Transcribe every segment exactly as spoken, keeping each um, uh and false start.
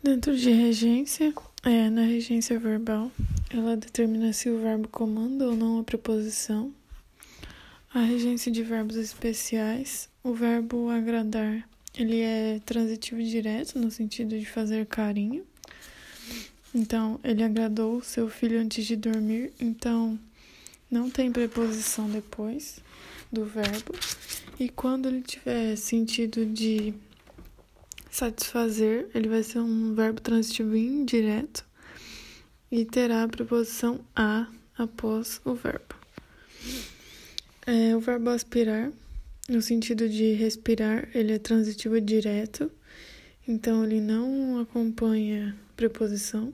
Dentro de regência, é, na regência verbal, ela determina se o verbo comanda ou não a preposição. A regência de verbos especiais, o verbo agradar, ele é transitivo direto no sentido de fazer carinho. Então, ele agradou seu filho antes de dormir, então não tem preposição depois do verbo. E quando ele tiver sentido de satisfazer, ele vai ser um verbo transitivo indireto e terá a preposição a após o verbo. É, o verbo aspirar, no sentido de respirar, ele é transitivo direto, então ele não acompanha preposição.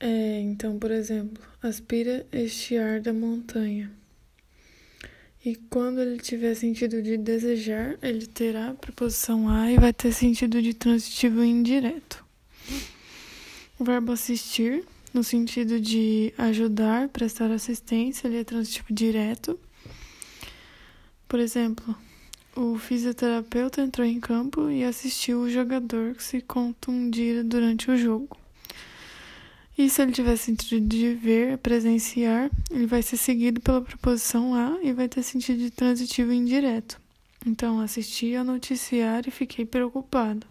É, então, por exemplo, aspira este ar da montanha. E quando ele tiver sentido de desejar, ele terá a preposição a e vai ter sentido de transitivo indireto. O verbo assistir, no sentido de ajudar, prestar assistência, ele é transitivo direto. Por exemplo, o fisioterapeuta entrou em campo e assistiu o jogador que se contundira durante o jogo. E se ele tiver sentido de ver, presenciar, ele vai ser seguido pela preposição a e vai ter sentido de transitivo indireto. Então, assisti ao noticiário e fiquei preocupado.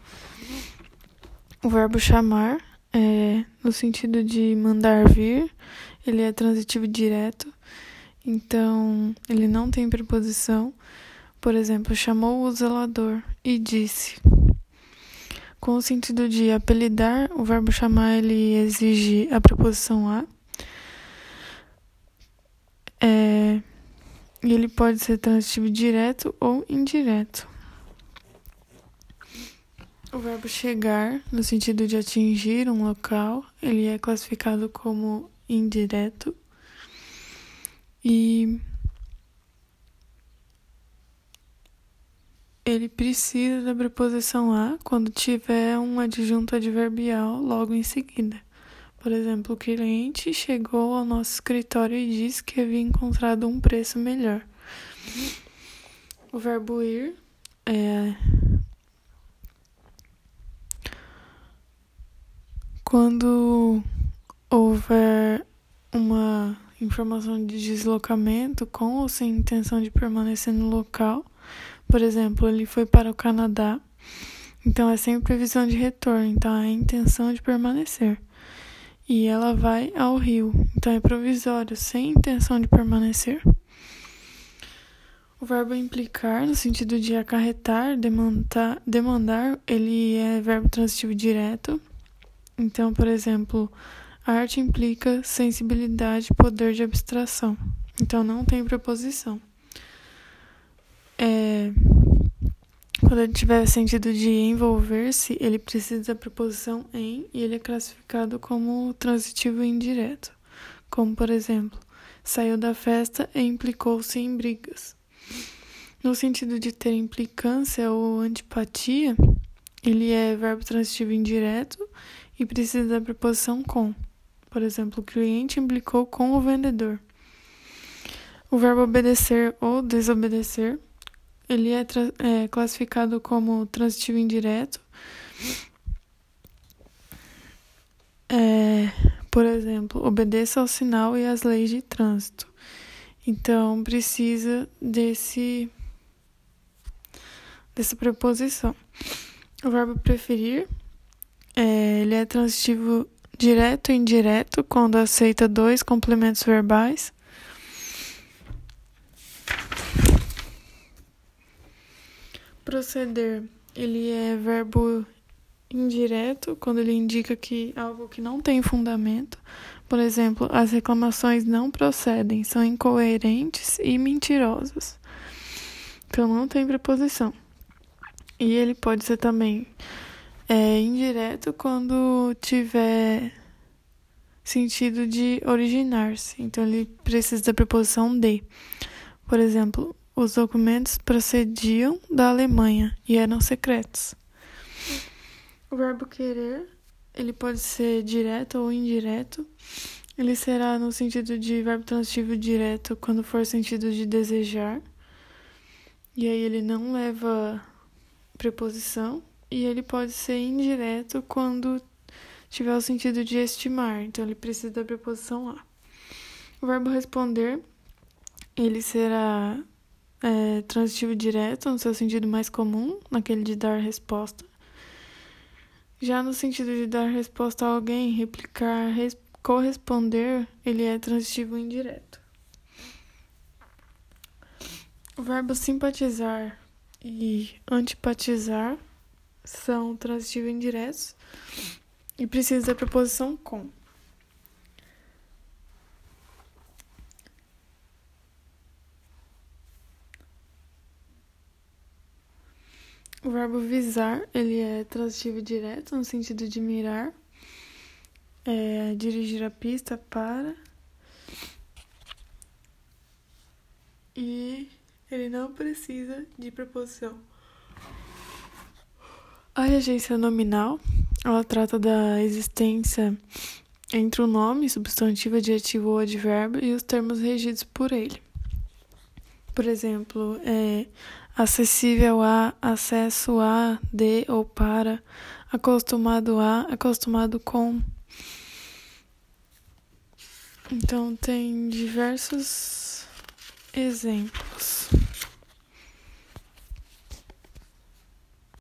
O verbo chamar, é, no sentido de mandar vir, ele é transitivo direto. Então, ele não tem preposição. Por exemplo, chamou o zelador e disse. Com o sentido de apelidar, o verbo chamar, ele exige a preposição a. É, e ele pode ser transitivo direto ou indireto. O verbo chegar, no sentido de atingir um local, ele é classificado como indireto. E ele precisa da preposição a quando tiver um adjunto adverbial logo em seguida. Por exemplo, o cliente chegou ao nosso escritório e disse que havia encontrado um preço melhor. O verbo ir é quando houver uma informação de deslocamento com ou sem intenção de permanecer no local. Por exemplo, ele foi para o Canadá, então é sem previsão de retorno, então é a intenção de permanecer. E ela vai ao Rio, então é provisório, sem intenção de permanecer. O verbo implicar, no sentido de acarretar, demandar, demandar, ele é verbo transitivo direto. Então, por exemplo, a arte implica sensibilidade, poder de abstração, então não tem preposição. É, quando ele tiver sentido de envolver-se, ele precisa da preposição em e ele é classificado como transitivo indireto. Como, por exemplo, saiu da festa e implicou-se em brigas. No sentido de ter implicância ou antipatia, ele é verbo transitivo indireto e precisa da preposição com. Por exemplo, o cliente implicou com o vendedor. O verbo obedecer ou desobedecer, ele é, é classificado como transitivo indireto. É, por exemplo, obedeça ao sinal e às leis de trânsito. Então, precisa desse, dessa preposição. O verbo preferir, é, ele é transitivo direto e indireto quando aceita dois complementos verbais. Proceder, ele é verbo indireto quando ele indica que algo que não tem fundamento. Por exemplo, as reclamações não procedem, são incoerentes e mentirosas. Então, não tem preposição. E ele pode ser também é, indireto quando tiver sentido de originar-se. Então, ele precisa da preposição de. Por exemplo, os documentos procediam da Alemanha e eram secretos. O verbo querer, ele pode ser direto ou indireto. Ele será no sentido de verbo transitivo direto quando for sentido de desejar. E aí ele não leva preposição. e ele pode ser indireto quando tiver o sentido de estimar, então ele precisa da preposição a. O verbo responder, ele será é, transitivo direto no seu sentido mais comum, naquele de dar resposta. Já no sentido de dar resposta a alguém, replicar, res- corresponder, ele é transitivo indireto. O verbo simpatizar e antipatizar são transitivos indiretos e precisa da preposição com. O verbo visar, ele é transitivo direto no sentido de mirar, é, dirigir a pista para, e ele não precisa de preposição. A regência nominal, ela trata da existência entre o nome, substantivo, adjetivo ou advérbio e os termos regidos por ele. Por exemplo, é acessível a, acesso a, de ou para, acostumado a, acostumado com. Então, tem diversos exemplos.